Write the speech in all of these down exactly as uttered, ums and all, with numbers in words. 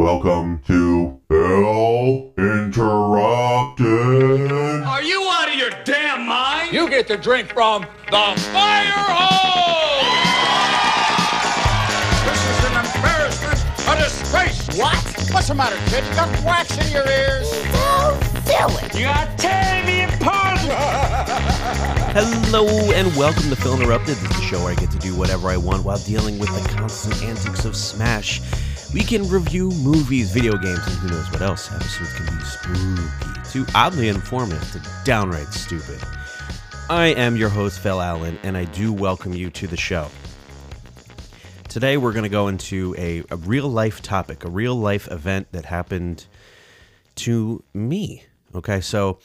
Welcome to Phil Interrupted. Are you out of your damn mind? You get to drink from the fire hose! This is an embarrassment, a disgrace! What? What's the matter, kid? You got wax in your ears? Don't do it! You're tearing me apart! Hello and welcome to Phil Interrupted. This is the show where I get to do whatever I want while dealing with the constant antics of Smash. We can review movies, video games, and who knows what else. Episodes can be spooky, too oddly informative to downright stupid. I am your host, Phil Allen, and I do welcome you to the show. Today we're going to go into a, a real-life topic, a real-life event that happened to me. Okay, so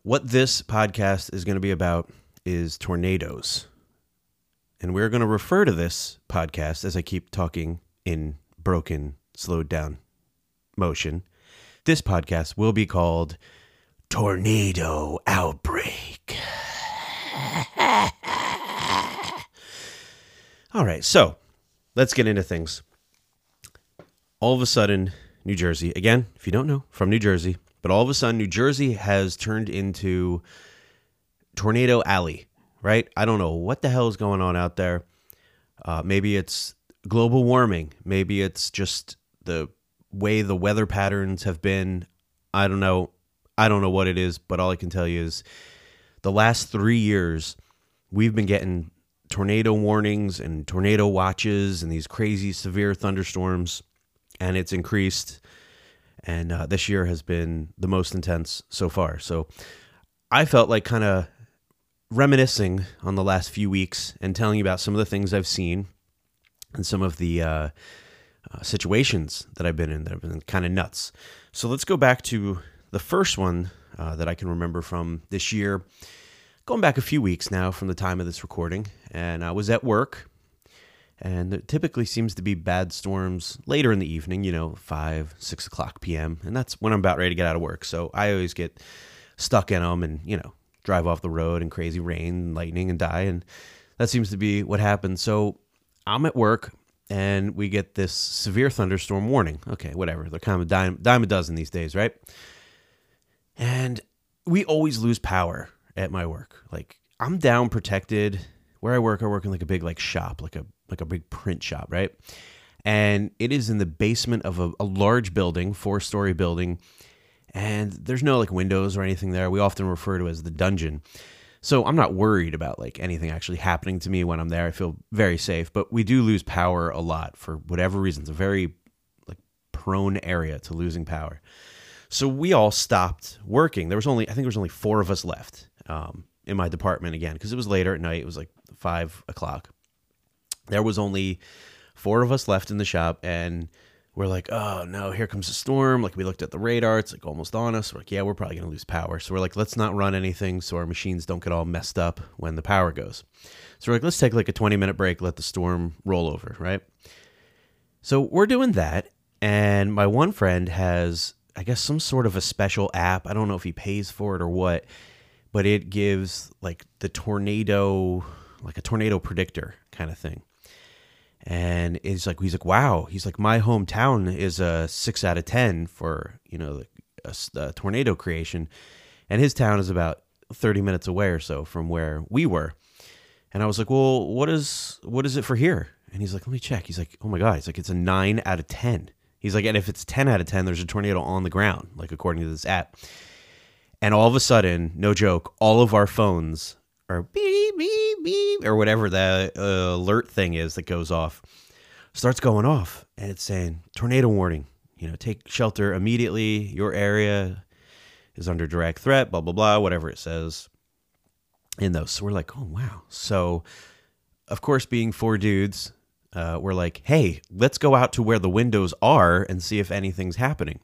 what this podcast is going to be about is tornadoes. And we're going to refer to this podcast, as I keep talking in broken, slowed down motion, this podcast will be called Tornado Outbreak. All right, so let's get into things. All of a sudden, New Jersey, again, if you don't know, from New Jersey, but all of a sudden, New Jersey has turned into Tornado Alley, right? I don't know what the hell is going on out there. Uh, maybe it's global warming. Maybe it's just the way the weather patterns have been. I don't know. I don't know what it is, but all I can tell you is the last three years, we've been getting tornado warnings and tornado watches and these crazy severe thunderstorms, and it's increased. And uh, this year has been the most intense so far. So I felt like kind of reminiscing on the last few weeks and telling you about some of the things I've seen and some of the uh, uh, situations that I've been in that have been kind of nuts. So let's go back to the first one uh, that I can remember from this year, going back a few weeks now from the time of this recording. And I was at work, and there typically seems to be bad storms later in the evening, you know, five, six o'clock p.m., and that's when I'm about ready to get out of work. So I always get stuck in them and, you know, drive off the road and crazy rain and lightning and die, and that seems to be what happens. So I'm at work, and we get this severe thunderstorm warning. Okay, whatever. They're kind of a dime, dime a dozen these days, right? And we always lose power at my work. Like, I'm down protected. Where I work, I work in like a big like shop, like a like a big print shop, right? And it is in the basement of a, a large building, four-story building, and there's no like windows or anything there. We often refer to it as the dungeon. So I'm not worried about like anything actually happening to me when I'm there. I feel very safe, but we do lose power a lot for whatever reason. It's a very like prone area to losing power. So we all stopped working. There was only, I think there was only four of us left um, in my department again, because it was later at night. It was like five o'clock. There was only four of us left in the shop, and we're like, oh, no, here comes a storm. Like, we looked at the radar. It's, like, almost on us. We're like, yeah, we're probably going to lose power. So we're like, let's not run anything so our machines don't get all messed up when the power goes. So we're like, let's take, like, a twenty-minute break, let the storm roll over, right? So we're doing that, and my one friend has, I guess, some sort of a special app. I don't know if he pays for it or what, but it gives, like, the tornado, like a tornado predictor kind of thing. And it's like, he's like, wow. He's like, my hometown is a six out of ten for, you know, a, a tornado creation. And his town is about thirty minutes away or so from where we were. And I was like, well, what is, what is it for here? And he's like, let me check. He's like, oh my God. He's like, it's a nine out of ten. He's like, and if it's ten out of ten, there's a tornado on the ground, like according to this app. And all of a sudden, no joke, all of our phones are beep, beep, beep, or whatever the uh, alert thing is that goes off, starts going off, and it's saying, tornado warning, you know, take shelter immediately, your area is under direct threat, blah, blah, blah, whatever it says in those. So we're like, oh, wow. So, of course, being four dudes, uh, we're like, hey, let's go out to where the windows are and see if anything's happening.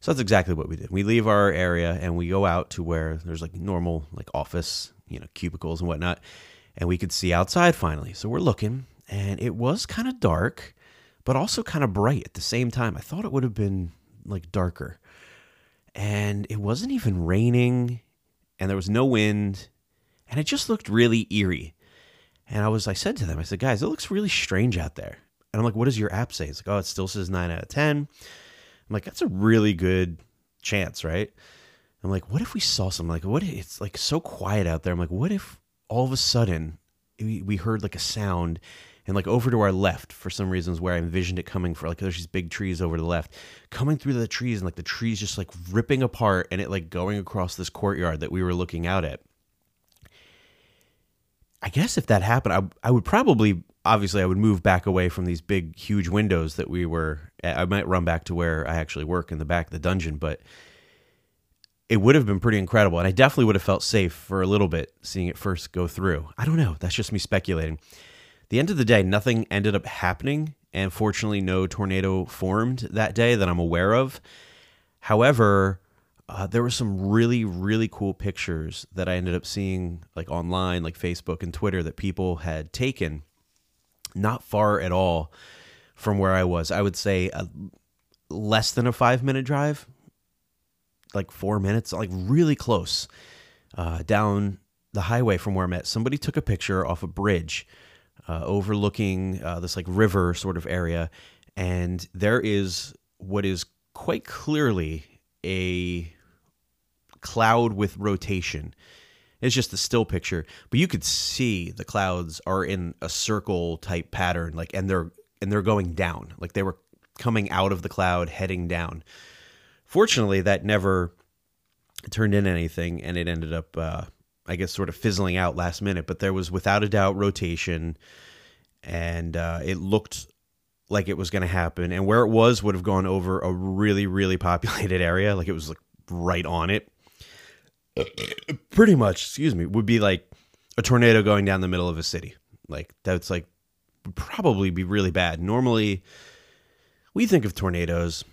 So that's exactly what we did. We leave our area, and we go out to where there's, like, normal, like, office, you know, cubicles and whatnot, and we could see outside finally. So we're looking, and it was kind of dark, but also kind of bright at the same time. I thought it would have been, like, darker. And it wasn't even raining, and there was no wind, and it just looked really eerie. And I was, I said to them, I said, guys, it looks really strange out there. And I'm like, what does your app say? It's like, oh, it still says nine out of ten. I'm like, that's a really good chance, right? I'm like, what if we saw something? Like, what? It's like so quiet out there. I'm like, what if all of a sudden we heard like a sound, and like over to our left, for some reasons where I envisioned it coming for, like there's these big trees over to the left, coming through the trees, and like the trees just like ripping apart, and it like going across this courtyard that we were looking out at. I guess if that happened, I I would probably, obviously I would move back away from these big, huge windows that we were at. I might run back to where I actually work in the back of the dungeon, but it would have been pretty incredible. And I definitely would have felt safe for a little bit seeing it first go through. I don't know. That's just me speculating. The end of the day, nothing ended up happening. And fortunately, no tornado formed that day that I'm aware of. However, Uh, there were some really, really cool pictures that I ended up seeing like online, like Facebook and Twitter, that people had taken not far at all from where I was. I would say a, less than a five minute drive, like four minutes, like really close uh, down the highway from where I'm at. Somebody took a picture off a bridge uh, overlooking uh, this like river sort of area. And there is what is quite clearly a cloud with rotation. It's just a still picture, but you could see the clouds are in a circle type pattern, like, and they're and they're going down, like they were coming out of the cloud, heading down. Fortunately, that never turned into anything, and it ended up, uh, I guess, sort of fizzling out last minute. But there was, without a doubt, rotation, and uh, it looked like it was going to happen. And where it was would have gone over a really, really populated area. Like it was like right on it. Pretty much, excuse me, would be like a tornado going down the middle of a city. Like that's like would probably be really bad. Normally we think of tornadoes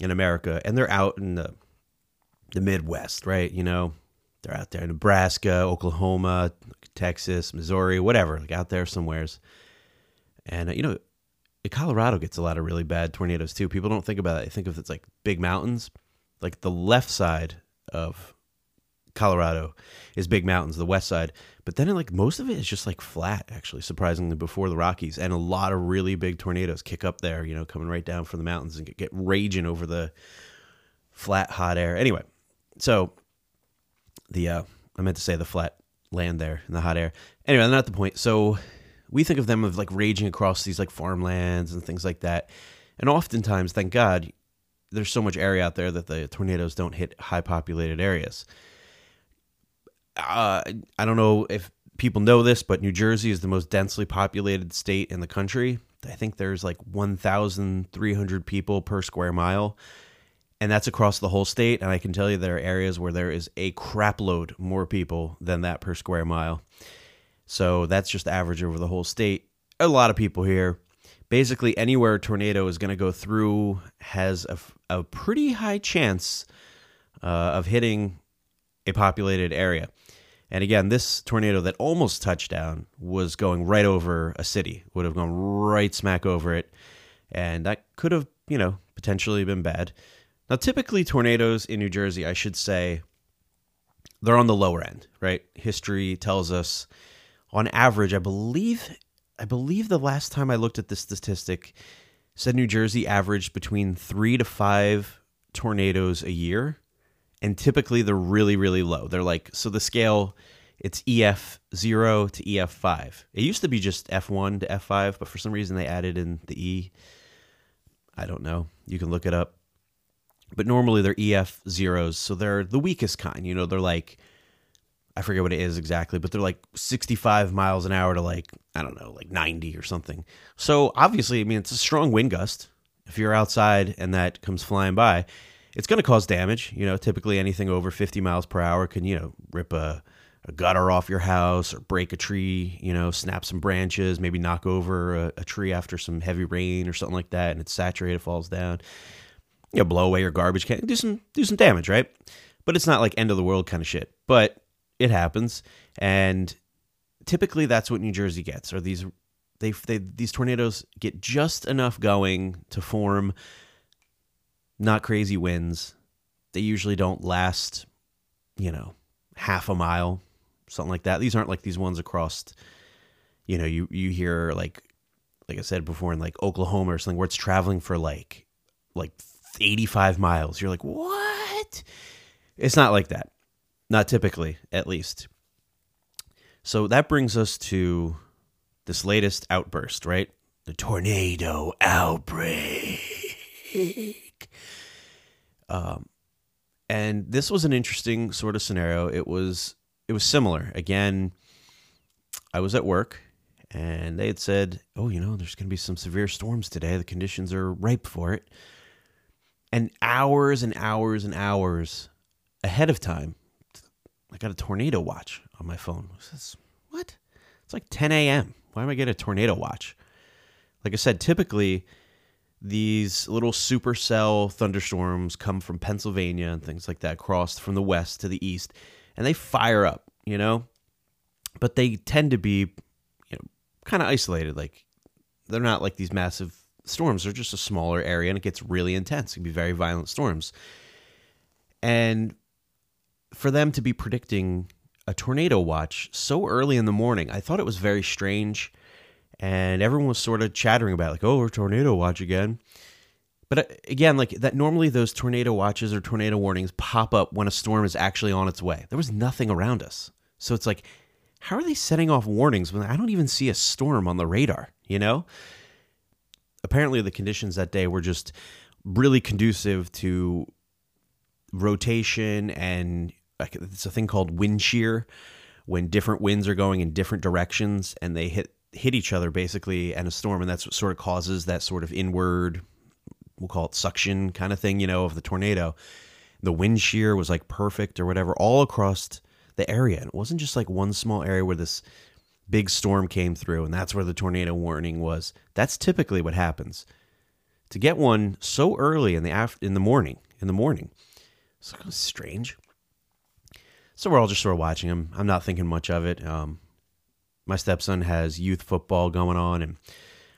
in America and they're out in the the Midwest, right? You know, they're out there in Nebraska, Oklahoma, Texas, Missouri, whatever, like out there somewheres. And uh, you know, Colorado gets a lot of really bad tornadoes too. People don't think about it. They think of it's like big mountains. Like the left side of Colorado is big mountains, the west side. But then like most of it is just like flat, actually, surprisingly, before the Rockies. And a lot of really big tornadoes kick up there, you know, coming right down from the mountains and get raging over the flat, hot air. Anyway, so the uh, I meant to say the flat land there and the hot air. Anyway, not the point. So we think of them of like raging across these like farmlands and things like that. And oftentimes, thank God, there's so much area out there that the tornadoes don't hit high populated areas. Uh, I don't know if people know this, but New Jersey is the most densely populated state in the country. I think there's like one thousand three hundred people per square mile. And that's across the whole state. And I can tell you there are areas where there is a crapload more people than that per square mile. So that's just average over the whole state. A lot of people here. Basically, anywhere a tornado is going to go through has a, a pretty high chance uh, of hitting a populated area. And again, this tornado that almost touched down was going right over a city, would have gone right smack over it. And that could have, you know, potentially been bad. Now, typically tornadoes in New Jersey, I should say, they're on the lower end, right? History tells us, on average, I believe I believe the last time I looked at this statistic said New Jersey averaged between three to five tornadoes a year. And typically they're really, really low. They're like, so the scale, it's E F zero to E F five. It used to be just F one to F five, but for some reason they added in the E. I don't know. You can look it up. But normally they're E F zeros, so they're the weakest kind. You know, they're like, I forget what it is exactly, but they're like sixty-five miles an hour to like, I don't know, like ninety or something. So obviously, I mean, it's a strong wind gust. If you're outside and that comes flying by, it's going to cause damage. You know, typically anything over fifty miles per hour can, you know, rip a, a gutter off your house or break a tree, you know, snap some branches, maybe knock over a, a tree after some heavy rain or something like that. And it's saturated, falls down, you know, blow away your garbage can, do some, do some damage, right? But it's not like end of the world kind of shit. But it happens, and typically that's what New Jersey gets. Are these they, they these tornadoes get just enough going to form not crazy winds. They usually don't last, you know, half a mile, something like that. These aren't like these ones across, you know, you you hear like like I said before, in like Oklahoma or something where it's traveling for like like eighty-five miles. You're like, what? It's not like that. Not typically, at least. So that brings us to this latest outburst, right? The tornado outbreak. um, and this was an interesting sort of scenario. It was it was similar. Again, I was at work, and they had said, oh, you know, there's going to be some severe storms today. The conditions are ripe for it. And hours and hours and hours ahead of time, I got a tornado watch on my phone. I says, what? It's like ten a.m. Why am I getting a tornado watch? Like I said, typically these little supercell thunderstorms come from Pennsylvania and things like that, crossed from the west to the east, and they fire up, you know? But they tend to be, you know, kind of isolated. Like, they're not like these massive storms. They're just a smaller area, and it gets really intense. It can be very violent storms. And for them to be predicting a tornado watch so early in the morning, I thought it was very strange. And everyone was sort of chattering about it, like, oh, we're tornado watch again. But again, like that, normally those tornado watches or tornado warnings pop up when a storm is actually on its way. There was nothing around us. So it's like, how are they setting off warnings when I don't even see a storm on the radar, you know? Apparently the conditions that day were just really conducive to rotation, and it's a thing called wind shear, when different winds are going in different directions and they hit hit each other basically in a storm, and that's what sort of causes that sort of inward, we'll call it suction kind of thing, you know, of the tornado. The wind shear was like perfect or whatever all across the area, and it wasn't just like one small area where this big storm came through and that's where the tornado warning was. That's typically what happens. To get one so early in the after in the morning in the morning it's kind of strange. So we're all just sort of watching them. I'm not thinking much of it. Um, my stepson has youth football going on, and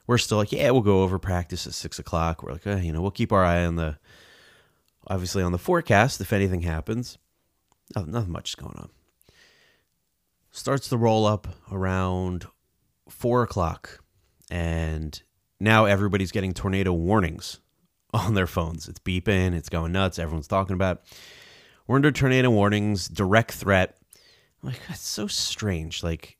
we're still like, yeah, we'll go over practice at six o'clock. We're like, oh, you know, we'll keep our eye on the, obviously on the forecast if anything happens. Nothing, nothing much is going on. Starts the roll up around four o'clock, and now everybody's getting tornado warnings on their phones. It's beeping, it's going nuts, everyone's talking about it. We're under tornado warnings, direct threat. I'm like, that's so strange. Like,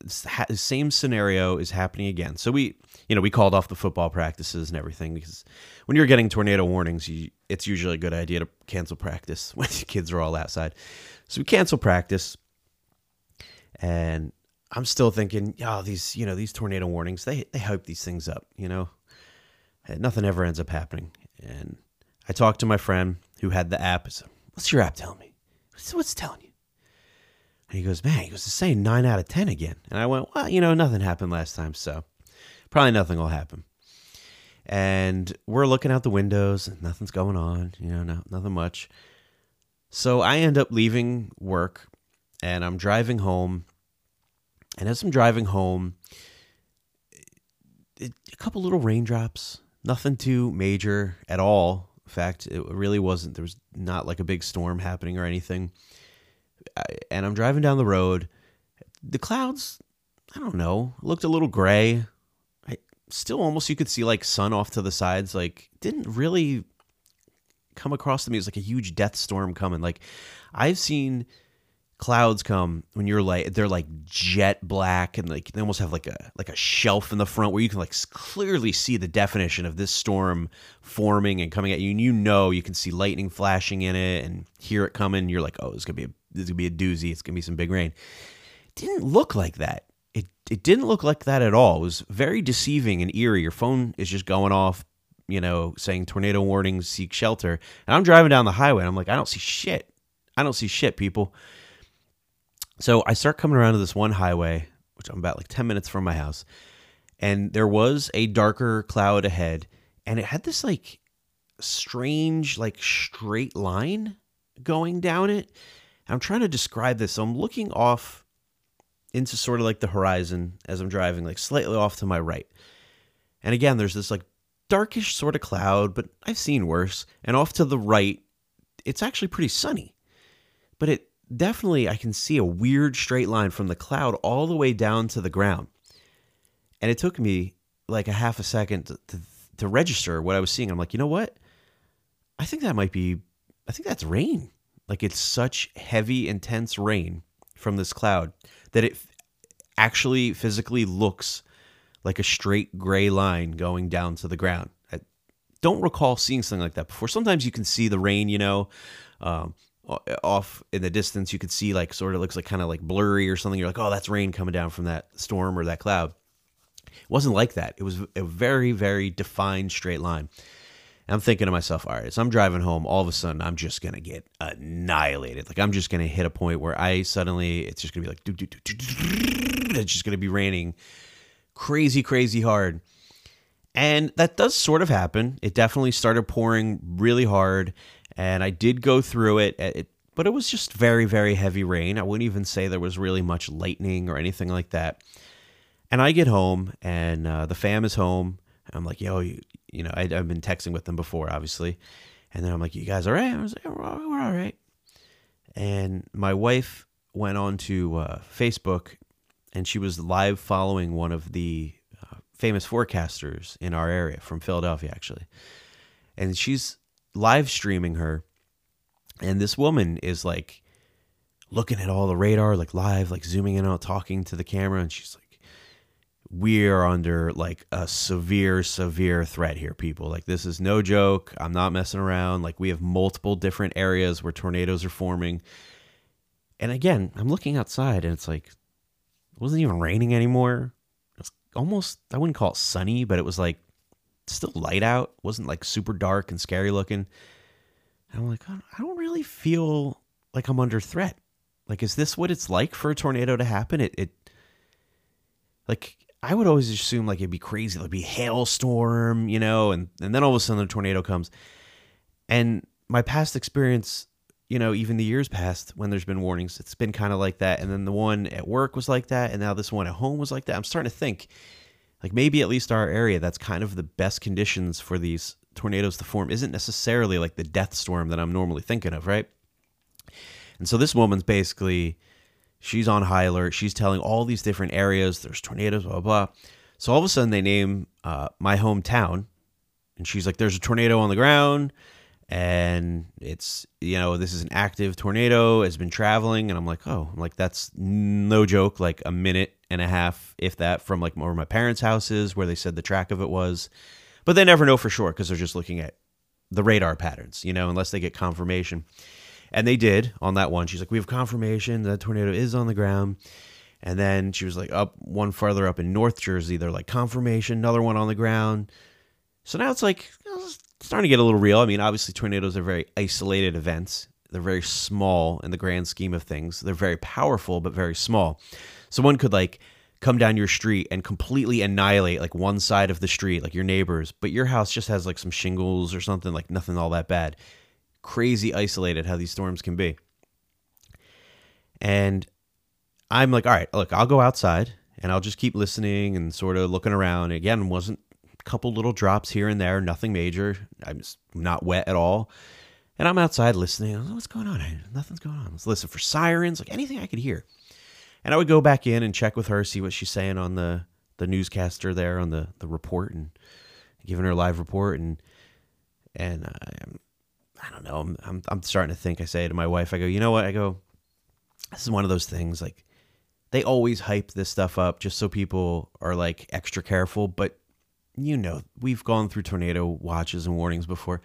the same scenario is happening again. So we, you know, we called off the football practices and everything, because when you're getting tornado warnings, you, it's usually a good idea to cancel practice when the kids are all outside. So we cancel practice, and I'm still thinking, oh, these, you know, these tornado warnings, they they hype these things up, you know. Nothing ever ends up happening. And I talked to my friend who had the app. I said, what's your app telling me? What's, what's telling you? And he goes, man, he goes, it's saying nine out of ten again. And I went, well, you know, nothing happened last time, so probably nothing will happen. And we're looking out the windows, and nothing's going on, you know, no, nothing much. So I end up leaving work, and I'm driving home. And as I'm driving home, it, a couple little raindrops. Nothing too major at all. In fact, it really wasn't. There was not like a big storm happening or anything. I, and I'm driving down the road. The clouds, I don't know, looked a little gray. I, still almost you could see like sun off to the sides. Like, didn't really come across to me. It was like a huge death storm coming. Like, I've seen clouds come when you're like, they're like jet black, and like they almost have like a like a shelf in the front where you can like clearly see the definition of this storm forming and coming at you, and you know you can see lightning flashing in it and hear it coming. You're like, oh, it's gonna be a this is gonna be a doozy. It's gonna be some big rain. It didn't look like that. It it didn't look like that at all. It was very deceiving and eerie. Your phone is just going off, you know, saying tornado warnings, seek shelter. And I'm driving down the highway, and I'm like, I don't see shit. I don't see shit, people. So I start coming around to this one highway, which I'm about like ten minutes from my house, and there was a darker cloud ahead, and it had this like strange, like straight line going down it. And I'm trying to describe this. So I'm looking off into sort of like the horizon as I'm driving, like slightly off to my right. And again, there's this like darkish sort of cloud, but I've seen worse. And off to the right, it's actually pretty sunny, but it, definitely, I can see a weird straight line from the cloud all the way down to the ground. And it took me like a half a second to, to, to register what I was seeing. I'm like, you know what? I think that might be, I think that's rain. Like, it's such heavy, intense rain from this cloud that it actually physically looks like a straight gray line going down to the ground. I don't recall seeing something like that before. Sometimes you can see the rain, you know, um, off in the distance. You could see, like, sort of looks like kind of like blurry or something. You're like, oh, that's rain coming down from that storm or that cloud. It wasn't like that. It was a very, very defined straight line. I'm thinking to myself, all right, so I'm driving home. All of a sudden, I'm just going to get annihilated. Like, I'm just going to hit a point where I suddenly, it's just going to be like, do, do, do, do, do. It's just going to be raining crazy, crazy hard. And that does sort of happen. It definitely started pouring really hard, and I did go through it, it but it was just very, very heavy rain. I wouldn't even say there was really much lightning or anything like that. And I get home, and uh, the fam is home. I'm like, yo, you, you know, I, I've been texting with them before, obviously. And then I'm like, you guys all right? I was like, we're all, we're all right. And my wife went on to uh, Facebook, and she was live following one of the uh, famous forecasters in our area from Philadelphia, actually. And she's live streaming her. And this woman is like looking at all the radar, like live, like zooming in on, talking to the camera. And she's like, we are under like a severe, severe threat here, people. Like, this is no joke. I'm not messing around. Like, we have multiple different areas where tornadoes are forming. And again, I'm looking outside, and it's like, it wasn't even raining anymore. It was almost, I wouldn't call it sunny, but it was like still light out. It wasn't like super dark and scary looking. And I'm like, I don't really feel like I'm under threat. Like, is this what it's like for a tornado to happen? It, it like, I would always assume, like, it'd be crazy. It'd be a hailstorm, you know, and, and then all of a sudden the tornado comes. And my past experience, you know, even the years past when there's been warnings, it's been kind of like that. And then the one at work was like that. And now this one at home was like that. I'm starting to think, like, maybe at least our area, that's kind of the best conditions for these tornadoes to form. Isn't necessarily like the death storm that I'm normally thinking of, right? And so this woman's basically... she's on high alert. She's telling all these different areas. There's tornadoes, blah, blah, blah. So all of a sudden they name uh, my hometown. And she's like, there's a tornado on the ground. And it's, you know, this is an active tornado. It's been traveling. And I'm like, oh, I'm like, that's no joke. Like a minute and a half, if that, from like where my parents' house is, where they said the track of it was. But they never know for sure because they're just looking at the radar patterns, you know, unless they get confirmation. And they did on that one. She's like, we have confirmation that tornado is on the ground. And then she was like, up one farther up in North Jersey, they're like, confirmation, another one on the ground. So now it's like, it's starting to get a little real. I mean, obviously tornadoes are very isolated events. They're very small in the grand scheme of things. They're very powerful, but very small. So one could like come down your street and completely annihilate like one side of the street, like your neighbors, but your house just has like some shingles or something, like nothing all that bad. Crazy isolated how these storms can be. And I'm like, all right, look, I'll go outside and I'll just keep listening and sort of looking around. Again, wasn't a couple little drops here and there, nothing major. I'm just not wet at all. And I'm outside listening. I'm like, what's going on? Nothing's going on. Let's listen for sirens, like anything I could hear. And I would go back in and check with her, see what she's saying on the, the newscaster there on the, the report and giving her a live report. And, and I'm, I don't know. I'm, I'm I'm starting to think. I say to my wife, I go, you know what? I go, this is one of those things. Like, they always hype this stuff up just so people are like extra careful. But you know, we've gone through tornado watches and warnings before.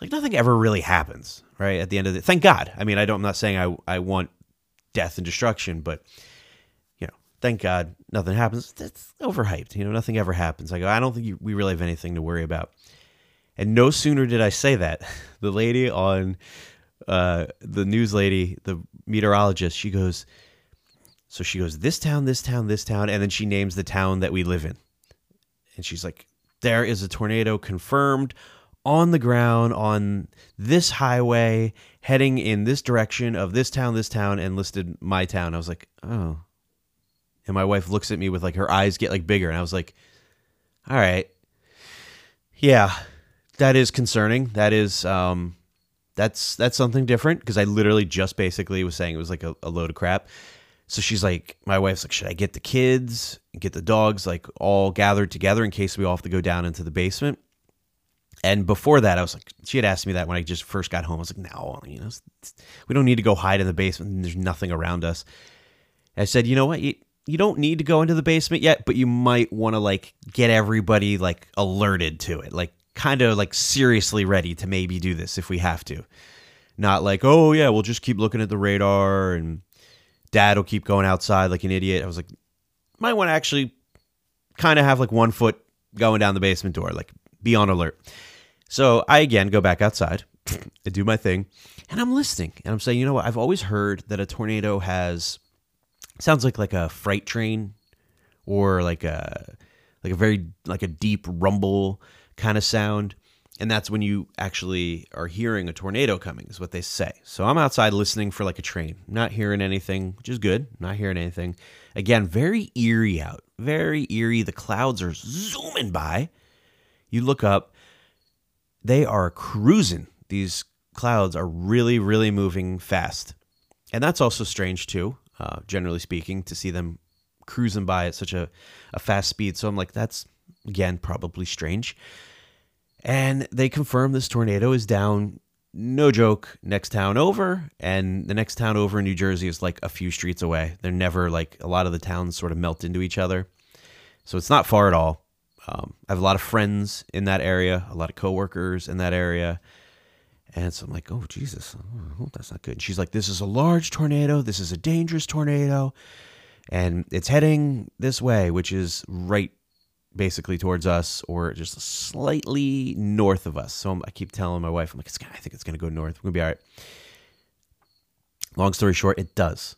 Like, nothing ever really happens, right? At the end of the, thank God. I mean, I don't. I'm not saying I I want death and destruction, but you know, thank God nothing happens. It's overhyped. You know, nothing ever happens. I go, I don't think you, we really have anything to worry about. And no sooner did I say that, the lady on, uh, the news lady, the meteorologist, she goes, so she goes, this town, this town, this town. And then she names the town that we live in. And she's like, there is a tornado confirmed on the ground on this highway heading in this direction of this town, this town, and listed my town. I was like, oh. And my wife looks at me with like her eyes get like bigger. And I was like, all right. Yeah. That is concerning. That is, um, that's that's something different because I literally just basically was saying it was like a, a load of crap. So she's like, my wife's like, should I get the kids and get the dogs like all gathered together in case we all have to go down into the basement? And before that, I was like, she had asked me that when I just first got home. I was like, no, you know, we don't need to go hide in the basement. And there's nothing around us. And I said, you know what? You, you don't need to go into the basement yet, but you might want to like get everybody like alerted to it, like kind of like seriously ready to maybe do this if we have to. Not like, oh, yeah, we'll just keep looking at the radar and dad will keep going outside like an idiot. I was like, might want to actually kind of have like one foot going down the basement door, like be on alert. So I, again, go back outside. I do my thing. And I'm listening. And I'm saying, you know what? I've always heard that a tornado has, sounds like like a freight train or like a like a very, like a deep rumble kind of sound. And that's when you actually are hearing a tornado coming is what they say. So I'm outside listening for like a train. Not hearing anything, which is good. Not hearing anything. Again, very eerie out. Very eerie. The clouds are zooming by. You look up. They are cruising. These clouds are really, really moving fast. And that's also strange, too, uh, generally speaking, to see them cruising by at such a, a fast speed. So I'm like, that's, again, probably strange. And they confirm this tornado is down, no joke, next town over. And the next town over in New Jersey is like a few streets away. They're never like, a lot of the towns sort of melt into each other. So it's not far at all. Um, I have a lot of friends in that area, a lot of coworkers in that area. And so I'm like, oh, Jesus, oh, that's not good. And she's like, this is a large tornado. This is a dangerous tornado. And it's heading this way, which is right basically towards us or just slightly north of us. So I'm, I keep telling my wife, I'm like, it's gonna, I think it's going to go north. We're going to be all right. Long story short, it does.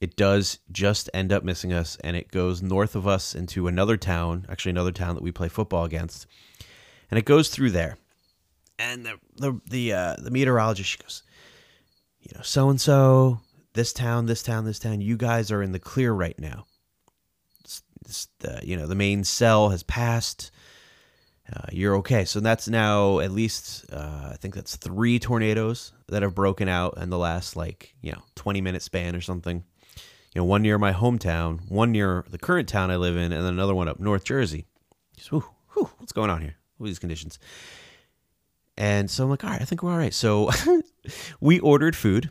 It does just end up missing us, and it goes north of us into another town, actually another town that we play football against, and it goes through there. And the the the, uh, the meteorologist, she goes, you know, so-and-so, this town, this town, this town, you guys are in the clear right now. It's, it's the, you know, the main cell has passed. Uh, you're okay. So that's now at least, uh, I think that's three tornadoes that have broken out in the last, like, you know, twenty-minute span or something. You know, one near my hometown, one near the current town I live in, and then another one up North Jersey. Just, whew, whew, what's going on here? What are these conditions? And so I'm like, all right, I think we're all right. So we ordered food,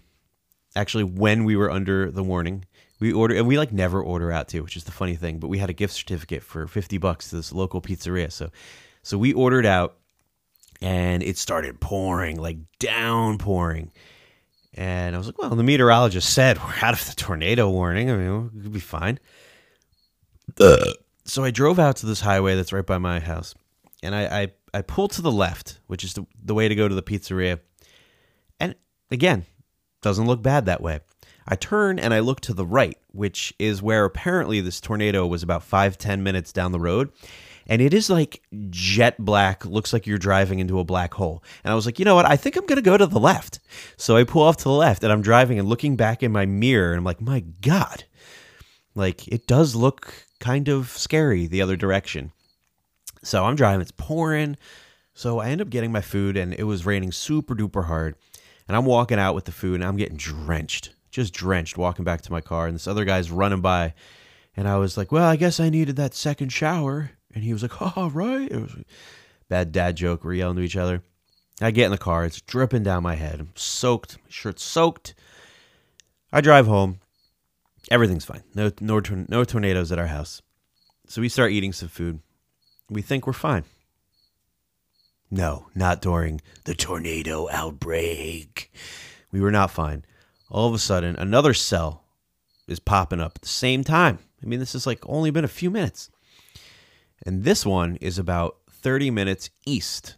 actually, when we were under the warning. We ordered, and we like never order out too, which is the funny thing, but we had a gift certificate for fifty bucks to this local pizzeria. So, so we ordered out, and it started pouring, like downpouring. And I was like, well, the meteorologist said we're out of the tornado warning. I mean, we'll be fine. Ugh. So I drove out to this highway that's right by my house. And I, I, I pulled to the left, which is the, the way to go to the pizzeria. And again, doesn't look bad that way. I turn and I look to the right, which is where apparently this tornado was about five, ten minutes down the road. And it is like jet black, looks like you're driving into a black hole. And I was like, you know what? I think I'm going to go to the left. So I pull off to the left and I'm driving and looking back in my mirror. And I'm like, my God, like it does look kind of scary the other direction. So I'm driving, it's pouring. So I end up getting my food and it was raining super duper hard. And I'm walking out with the food and I'm getting drenched, just drenched, walking back to my car. And this other guy's running by. And I was like, well, I guess I needed that second shower. And he was like, oh, right. It was a bad dad joke. We're yelling to each other. I get in the car. It's dripping down my head. I'm soaked. My shirt's soaked. I drive home. Everything's fine. No, no, no tornadoes at our house. So we start eating some food. We think we're fine. No, not during the tornado outbreak. We were not fine. All of a sudden, another cell is popping up at the same time. I mean, this has like only been a few minutes. And this one is about thirty minutes east.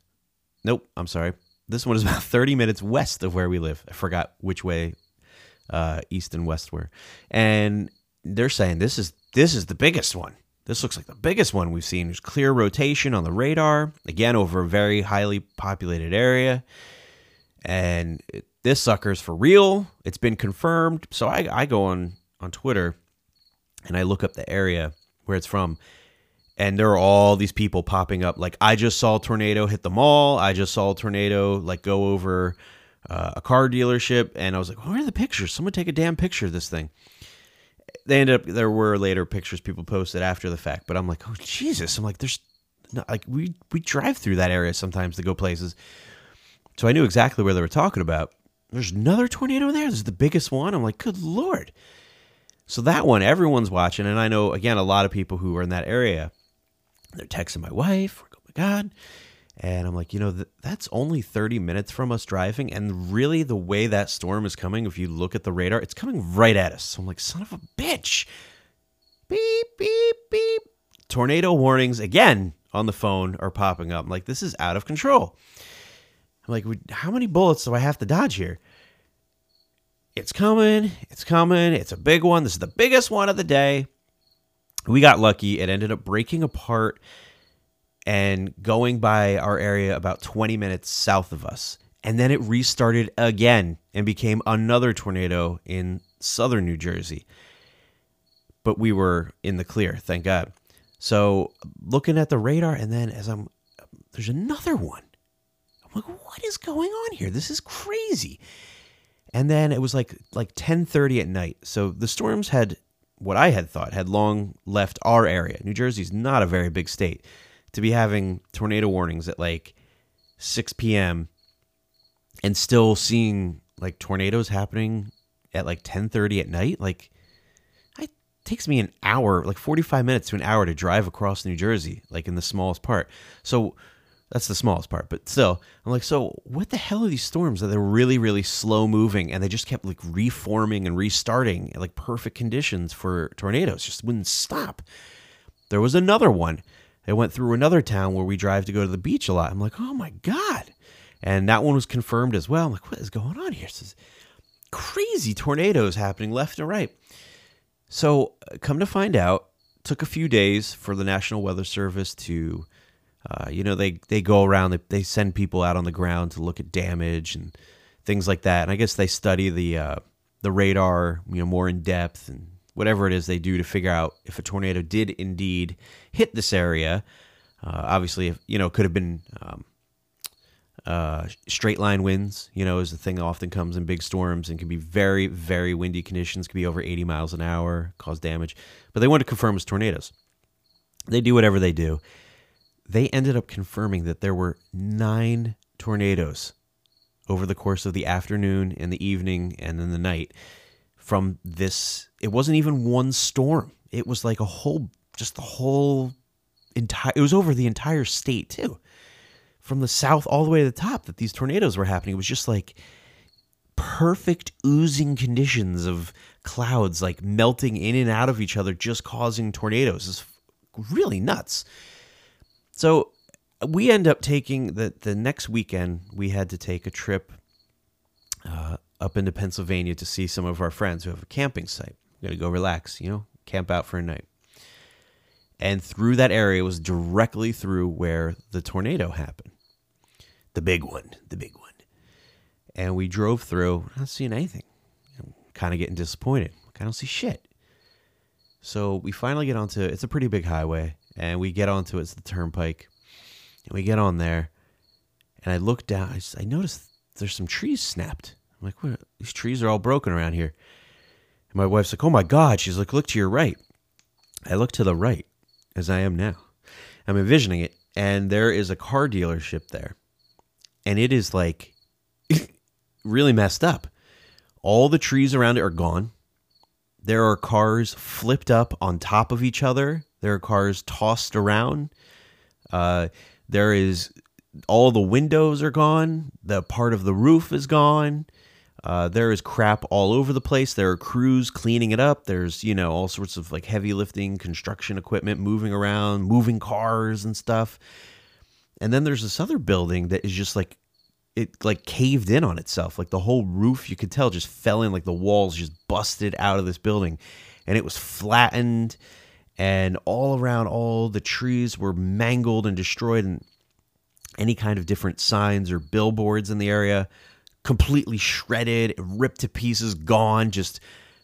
Nope, I'm sorry. This one is about thirty minutes west of where we live. I forgot which way uh, east and west were. And they're saying this is this is the biggest one. This looks like the biggest one we've seen. There's clear rotation on the radar. Again, over a very highly populated area. And it, this sucker's for real. It's been confirmed. So I, I go on, on Twitter and I look up the area where it's from. And there are all these people popping up. Like, I just saw a tornado hit the mall. I just saw a tornado, like, go over uh, a car dealership. And I was like, where are the pictures? Someone take a damn picture of this thing. they ended up, there were later pictures people posted after the fact, but I'm like, oh, Jesus. I'm like, there's not, like, we, we drive through that area sometimes to go places. So I knew exactly where they were talking about. There's another tornado in there. This is the biggest one. I'm like, good Lord. So that one, everyone's watching. And I know, again, a lot of people who are in that area, they're texting my wife. Like, oh, my God. And I'm like, you know, th- that's only thirty minutes from us driving. And really, the way that storm is coming, if you look at the radar, it's coming right at us. So I'm like, son of a bitch. Beep, beep, beep. Tornado warnings, again, on the phone are popping up. I'm like, this is out of control. I'm like, how many bullets do I have to dodge here? It's coming. It's coming. It's a big one. This is the biggest one of the day. We got lucky. It ended up breaking apart and going by our area about twenty minutes south of us. And then it restarted again and became another tornado in southern New Jersey. But we were in the clear, thank God. So looking at the radar, and then as I'm, there's another one. I'm like, what is going on here? This is crazy. And then it was like like ten thirty at night. So the storms had, what I had thought, had long left our area. New Jersey's not a very big state. To be having tornado warnings at like six p.m. and still seeing like tornadoes happening at like ten thirty at night, like it takes me an hour, like forty-five minutes to an hour to drive across New Jersey, like in the smallest part. So that's the smallest part, but still, I'm like, so what the hell are these storms that they're really, really slow moving and they just kept like reforming and restarting at like perfect conditions for tornadoes, just wouldn't stop. There was another one. It went through another town where we drive to go to the beach a lot. I'm like, oh, my God. And that one was confirmed as well. I'm like, what is going on here? This is crazy tornadoes happening left and right. So come to find out, took a few days for the National Weather Service to, uh, you know, they, they go around, they, they send people out on the ground to look at damage and things like that. And I guess they study the uh, the radar, you know, more in depth and whatever it is they do to figure out if a tornado did indeed hit this area. Uh, obviously, if, you know, it could have been um, uh, straight line winds, you know, is the thing that often comes in big storms and can be very, very windy conditions, could be over eighty miles an hour, cause damage. But they wanted to confirm as tornadoes. They do whatever they do. They ended up confirming that there were nine tornadoes over the course of the afternoon and the evening and then the night. From this, it wasn't even one storm. It was like a whole, just the whole entire, it was over the entire state too. From the south all the way to the top that these tornadoes were happening. It was just like perfect oozing conditions of clouds like melting in and out of each other, just causing tornadoes. It's really nuts. So we end up taking, the, the next weekend, we had to take a trip uh, up into Pennsylvania to see some of our friends who have a camping site. We're going to go relax, you know, camp out for a night. And through that area was directly through where the tornado happened. The big one, the big one. And we drove through, not seeing anything. I'm kind of getting disappointed. I don't see shit. So we finally get onto, it's a pretty big highway, and we get onto it, it's the turnpike. And we get on there, and I look down, I, just, I notice there's some trees snapped. I'm like, what? These trees are all broken around here. And my wife's like, oh my God. She's like, look to your right. I look to the right as I am now. I'm envisioning it. And there is a car dealership there. And it is like really messed up. All the trees around it are gone. There are cars flipped up on top of each other. There are cars tossed around. Uh, there is, all the windows are gone. The part of the roof is gone. Uh, there is crap all over the place. There are crews cleaning it up. There's, you know, all sorts of like heavy lifting, construction equipment moving around, moving cars and stuff. And then there's this other building that is just like, it like caved in on itself. Like the whole roof, you could tell, just fell in, like the walls just busted out of this building. And it was flattened, and all around, all the trees were mangled and destroyed, and any kind of different signs or billboards in the area completely shredded, ripped to pieces, gone. Just,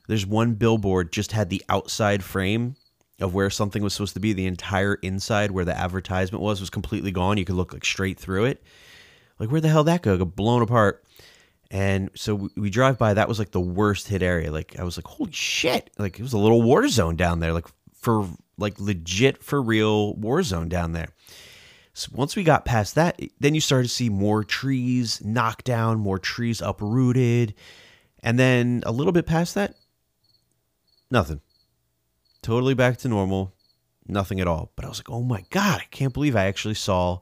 there's one billboard just had the outside frame of where something was supposed to be. The entire inside where the advertisement was was completely gone. You could look like straight through it. Like, where the hell did that go? Got blown apart. And so we, we drive by. That was like the worst hit area. Like I was like, holy shit! Like it was a little war zone down there. Like for like legit for real war zone down there. So once we got past that, then you started to see more trees knocked down, more trees uprooted, and then a little bit past that, nothing. Totally back to normal. Nothing at all. But I was like, oh my God, I can't believe I actually saw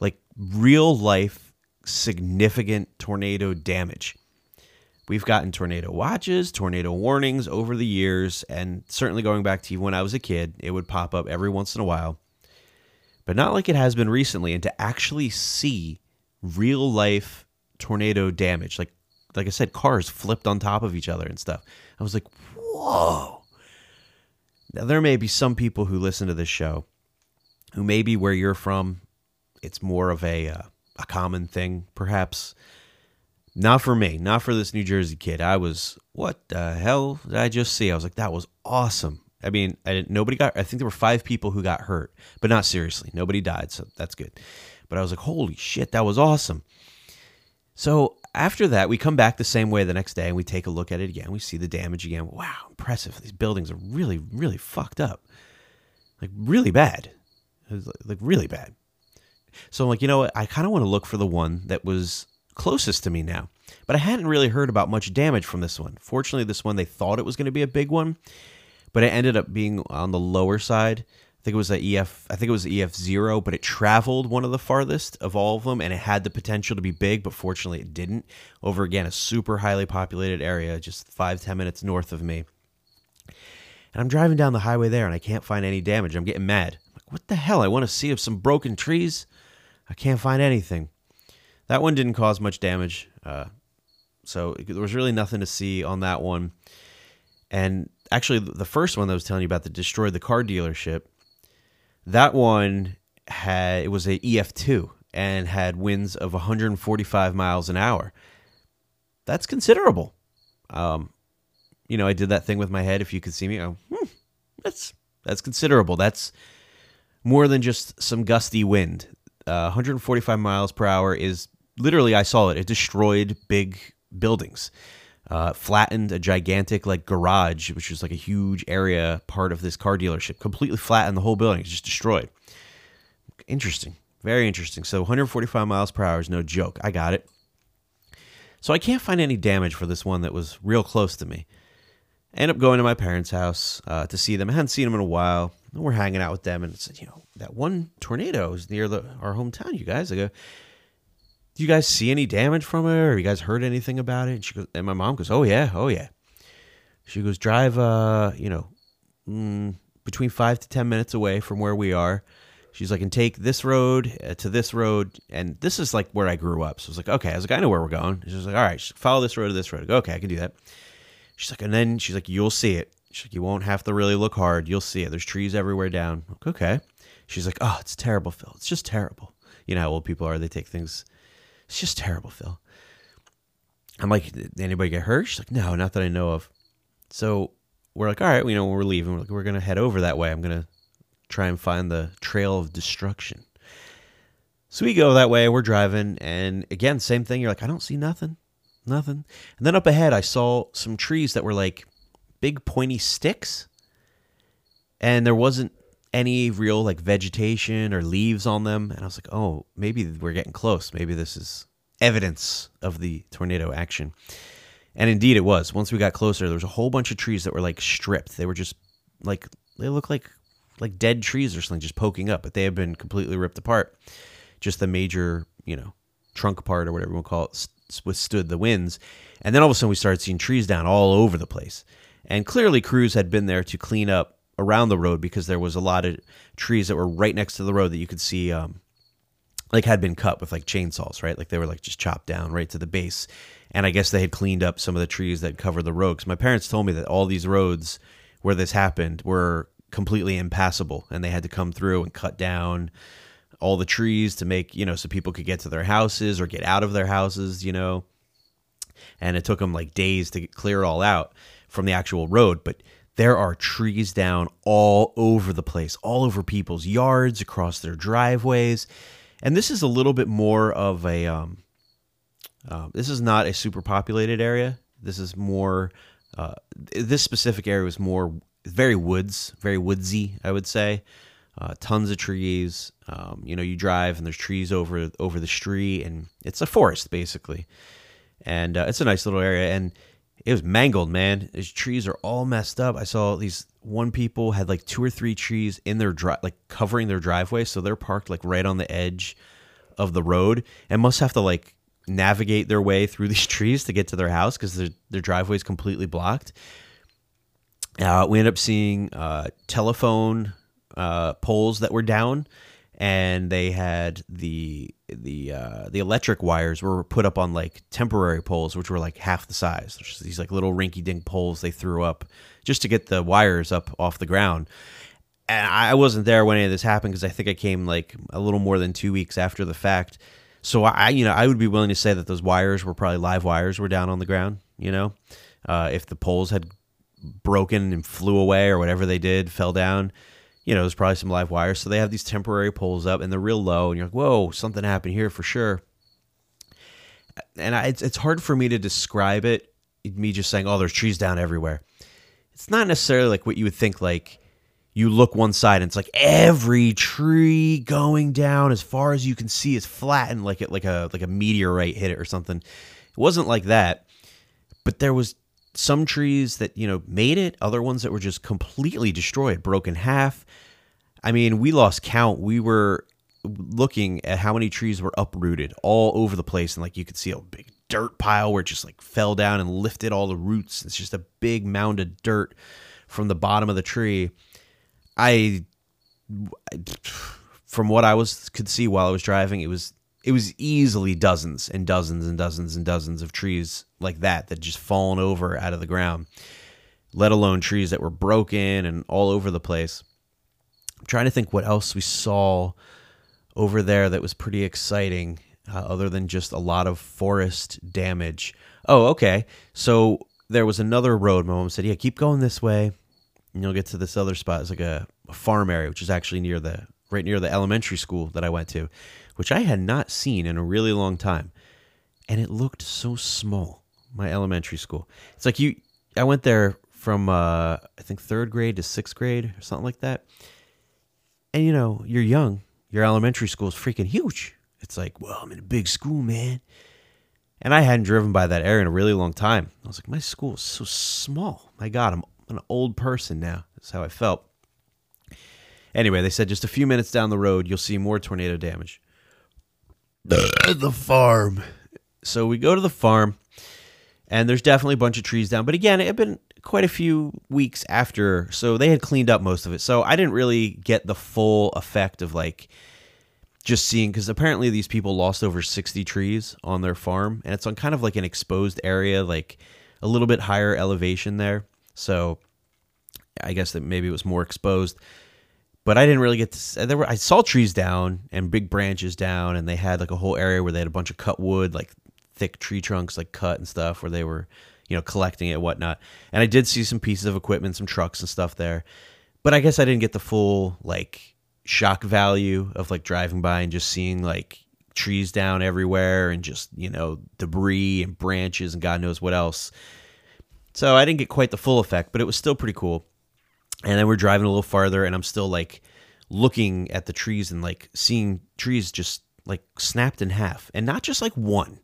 like real life significant tornado damage. We've gotten tornado watches, tornado warnings over the years, and certainly going back to when I was a kid, it would pop up every once in a while. But not like it has been recently, and to actually see real life tornado damage. Like like I said, cars flipped on top of each other and stuff. I was like, whoa. Now, there may be some people who listen to this show who maybe where you're from, it's more of a uh, a common thing, perhaps. Not for me. Not for this New Jersey kid. I was, what the hell did I just see? I was like, that was awesome. I mean, I didn't, nobody got, I think there were five people who got hurt, but not seriously. Nobody died, so that's good. But I was like, holy shit, that was awesome. So after that, we come back the same way the next day, and we take a look at it again. We see the damage again. Wow, impressive. These buildings are really, really fucked up. Like, really bad. It was like, really bad. So I'm like, you know what? I kind of want to look for the one that was closest to me now. But I hadn't really heard about much damage from this one. Fortunately, this one, they thought it was going to be a big one, but it ended up being on the lower side. I think it was the E F, I think it was the E F zero, but it traveled one of the farthest of all of them, and it had the potential to be big, but fortunately it didn't. Over, again, a super highly populated area, just five, ten minutes north of me. And I'm driving down the highway there, and I can't find any damage. I'm getting mad. I'm like, what the hell? I want to see if some broken trees. I can't find anything. That one didn't cause much damage, uh, so it, there was really nothing to see on that one. And actually, the first one that I was telling you about that destroyed the car dealership, that one had, it was a E F two and had winds of one hundred forty-five miles an hour. That's considerable. Um, you know, I did that thing with my head. If you could see me, oh, hmm, that's that's considerable. That's more than just some gusty wind. Uh, one hundred forty-five miles per hour is literally, I saw it. It destroyed big buildings, uh, flattened a gigantic like garage, which was like a huge area part of this car dealership, completely flattened the whole building. It's just destroyed. Interesting. Very interesting. So one hundred forty-five miles per hour is no joke. I got it. So I can't find any damage for this one that was real close to me. I end up going to my parents' house uh, to see them. I hadn't seen them in a while. And we're hanging out with them. And it said, you know, that one tornado is near the, our hometown, you guys. I go, do you guys see any damage from it? Or you guys heard anything about it? And she goes, and my mom goes, oh yeah, oh yeah. She goes, drive, uh, you know, mm, between five to ten minutes away from where we are. She's like, and take this road uh, to this road, and this is like where I grew up. So I was like, okay. I was like, I know where we're going. She was like, all right, she's like, follow this road to this road. I go, okay, I can do that. She's like, and then she's like, you'll see it. She's like, you won't have to really look hard. You'll see it. There's trees everywhere down. I'm like, okay. She's like, oh, it's terrible, Phil. It's just terrible. You know how old people are. They take things. It's just terrible, Phil. I'm like, did anybody get hurt? She's like, no, not that I know of. So we're like, all right, we know when we're leaving. We're, like, we're going to head over that way. I'm going to try and find the trail of destruction. So we go that way. We're driving. And again, same thing. You're like, I don't see nothing. Nothing. And then up ahead, I saw some trees that were like big pointy sticks. And there wasn't any real like vegetation or leaves on them. And I was like, oh, maybe we're getting close. Maybe this is evidence of the tornado action. And indeed it was. Once we got closer, there was a whole bunch of trees that were like stripped. They were just like, they looked like, like dead trees or something just poking up, but they had been completely ripped apart. Just the major, you know, trunk part or whatever we'll call it withstood the winds. And then all of a sudden we started seeing trees down all over the place. And clearly crews had been there to clean up around the road because there was a lot of trees that were right next to the road that you could see um, like had been cut with like chainsaws, right? Like they were like just chopped down right to the base. And I guess they had cleaned up some of the trees that covered the road. Because my parents told me that all these roads where this happened were completely impassable and they had to come through and cut down all the trees to make, you know, so people could get to their houses or get out of their houses, you know, and it took them like days to clear all out from the actual road. But there are trees down all over the place, all over people's yards, across their driveways. And this is a little bit more of a, um, Uh, this is not a super populated area. This is more, uh, this specific area was more very woods, very woodsy, I would say. Uh, tons of trees. Um, you know, you drive and there's trees over over the street, and it's a forest basically. And uh, it's a nice little area, and it was mangled, man. These trees are all messed up. I saw these one people had like two or three trees in their drive, like covering their driveway, so they're parked like right on the edge of the road, and must have to like navigate their way through these trees to get to their house because their their driveway is completely blocked. Uh, we ended up seeing uh, telephone uh, poles that were down, and they had the the uh, the electric wires were put up on like temporary poles, which were like half the size. There's these like little rinky-dink poles they threw up just to get the wires up off the ground. And I wasn't there when any of this happened because I think I came like a little more than two weeks after the fact. So I, you know, I would be willing to say that those wires were probably live wires were down on the ground. You know, uh, if the poles had broken and flew away or whatever they did, fell down, you know, there's probably some live wires. So they have these temporary poles up and they're real low, and you're like, whoa, something happened here for sure. And I, it's it's hard for me to describe it. Me just saying, oh, there's trees down everywhere. It's not necessarily like what you would think, like. You look one side and it's like every tree going down as far as you can see is flattened, like it, like a like a meteorite hit it or something. It wasn't like that, but there was some trees that, you know, made it, other ones that were just completely destroyed, broken half. I mean, we lost count. We were looking at how many trees were uprooted all over the place, and like you could see a big dirt pile where it just like fell down and lifted all the roots. It's just a big mound of dirt from the bottom of the tree. I, from what I was could see while I was driving, it was it was easily dozens and dozens and dozens and dozens of trees like that that just fallen over out of the ground, let alone trees that were broken and all over the place. I'm trying to think what else we saw over there that was pretty exciting, uh, other than just a lot of forest damage. Oh, okay. So there was another road. My mom said, "Yeah, keep going this way. And you'll get to this other spot." It's like a, a farm area, which is actually near the right near the elementary school that I went to, which I had not seen in a really long time. And it looked so small, my elementary school. It's like you, I went there from, uh, I think, third grade to sixth grade or something like that. And, you know, you're young. Your elementary school is freaking huge. It's like, well, I'm in a big school, man. And I hadn't driven by that area in a really long time. I was like, my school is so small. My God, I'm an old person now. That's how I felt. Anyway, they said just a few minutes down the road, you'll see more tornado damage. The farm. So we go to the farm, and there's definitely a bunch of trees down. But again, it had been quite a few weeks after, so they had cleaned up most of it. So I didn't really get the full effect of like just seeing, because apparently these people lost over sixty trees on their farm, and it's on kind of like an exposed area, like a little bit higher elevation there. So I guess that maybe it was more exposed, but I didn't really get to, there were, I saw trees down and big branches down, and they had like a whole area where they had a bunch of cut wood, like thick tree trunks, like cut and stuff, where they were, you know, collecting it and whatnot. And I did see some pieces of equipment, some trucks and stuff there, but I guess I didn't get the full like shock value of like driving by and just seeing like trees down everywhere and just, you know, debris and branches and God knows what else. So I didn't get quite the full effect, but it was still pretty cool. And then we're driving a little farther, and I'm still like looking at the trees and like seeing trees just like snapped in half, and not just like one.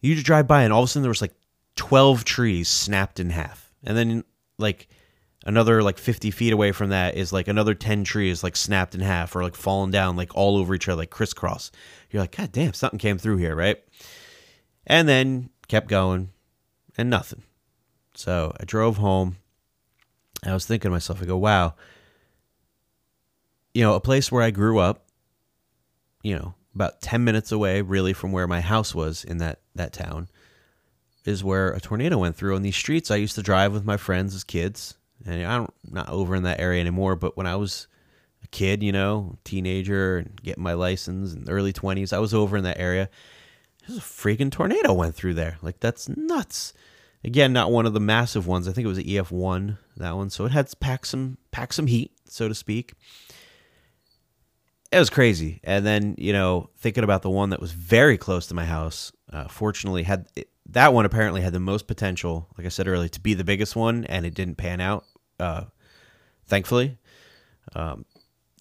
You just drive by, and all of a sudden there was like twelve trees snapped in half, and then like another like fifty feet away from that is like another ten trees like snapped in half or like fallen down like all over each other, like crisscross. You're like, God damn, something came through here, right? And then kept going, and nothing. So I drove home. I was thinking to myself, I go, wow, you know, a place where I grew up, you know, about ten minutes away really from where my house was in that, that town, is where a tornado went through. On these streets I used to drive with my friends as kids. And I'm not over in that area anymore, but when I was a kid, you know, teenager and getting my license in the early twenties, I was over in that area. There's a freaking tornado went through there. Like, that's nuts. Again, not one of the massive ones. I think it was an E F one, that one. So it had packed some, packed some heat, so to speak. It was crazy. And then, you know, thinking about the one that was very close to my house, Uh, fortunately, had it, that one apparently had the most potential, like I said earlier, to be the biggest one, and it didn't pan out, uh, thankfully. Um,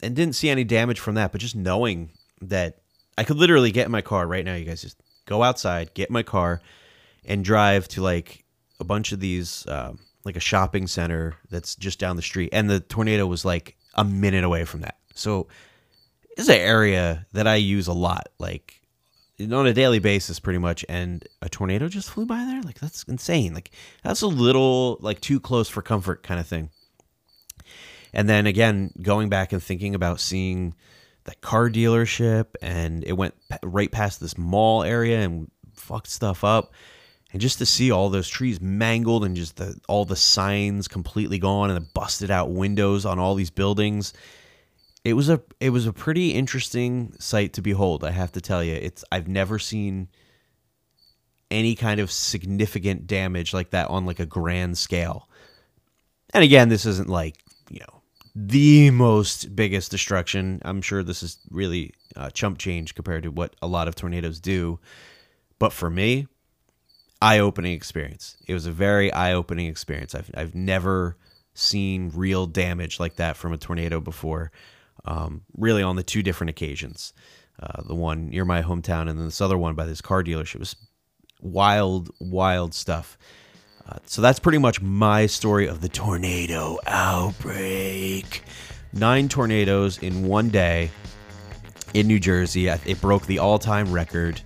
and didn't see any damage from that, but just knowing that I could literally get in my car right now, you guys, just go outside, get in my car, and drive to, like, a bunch of these, um, like a shopping center that's just down the street, and the tornado was, like, a minute away from that. So it's an area that I use a lot, like, on a daily basis, pretty much, and a tornado just flew by there? Like, that's insane. Like, that's a little, like, too close for comfort kind of thing. And then, again, going back and thinking about seeing that car dealership, and it went right past this mall area and fucked stuff up. And just to see all those trees mangled and just the, all the signs completely gone and the busted out windows on all these buildings, it was a it was a pretty interesting sight to behold, I have to tell you. It's I've never seen any kind of significant damage like that on, like, a grand scale. And again, this isn't, like, you know, the most biggest destruction. I'm sure this is really uh, chump change compared to what a lot of tornadoes do. But for me, eye-opening experience. It was a very eye-opening experience. I've I've never seen real damage like that from a tornado before. Um, really on the two different occasions, uh, the one near my hometown and then this other one by this car dealership. It was wild, wild stuff. Uh, so that's pretty much my story of the tornado outbreak. Nine tornadoes in one day in New Jersey. It broke the all-time record.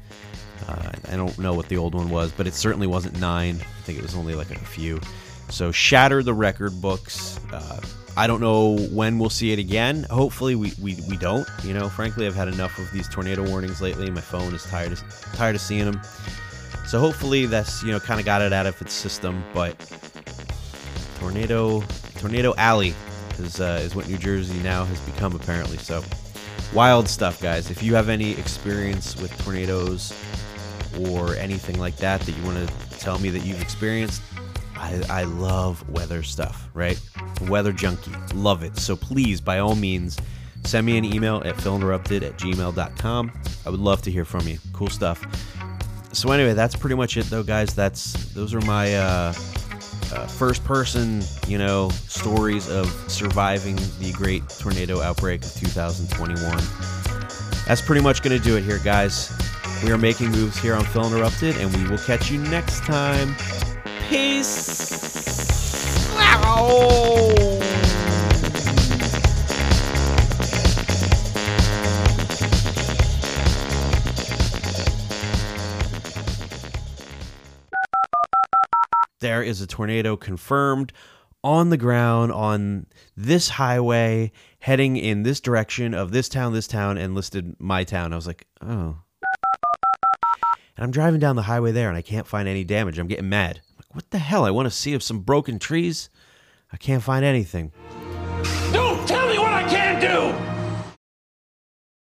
Uh, I don't know what the old one was, but it certainly wasn't nine. I think it was only like a few. So shatter the record books. Uh, I don't know when we'll see it again. Hopefully we, we, we don't. You know, frankly, I've had enough of these tornado warnings lately. My phone is tired of, tired of seeing them. So hopefully that's, you know, kind of got it out of its system. But tornado tornado alley is uh, is what New Jersey now has become, apparently. So wild stuff, guys. If you have any experience with tornadoes or anything like that that you want to tell me that you've experienced, I, I love weather stuff, right? Weather junkie. Love it. So please, by all means, send me an email at philinterrupted at gmail dot com. I would love to hear from you. Cool stuff. So anyway, that's pretty much it, though, guys. That's those are my uh, uh, first-person, you know, stories of surviving the great tornado outbreak of two thousand twenty-one. That's pretty much going to do it here, guys. We are making moves here on Phil Interrupted, and we will catch you next time. Peace out. There is a tornado confirmed on the ground on this highway heading in this direction of this town, this town, and listed my town. I was like, oh. And I'm driving down the highway there, and I can't find any damage. I'm getting mad. What the hell? I want to see some broken trees. I can't find anything.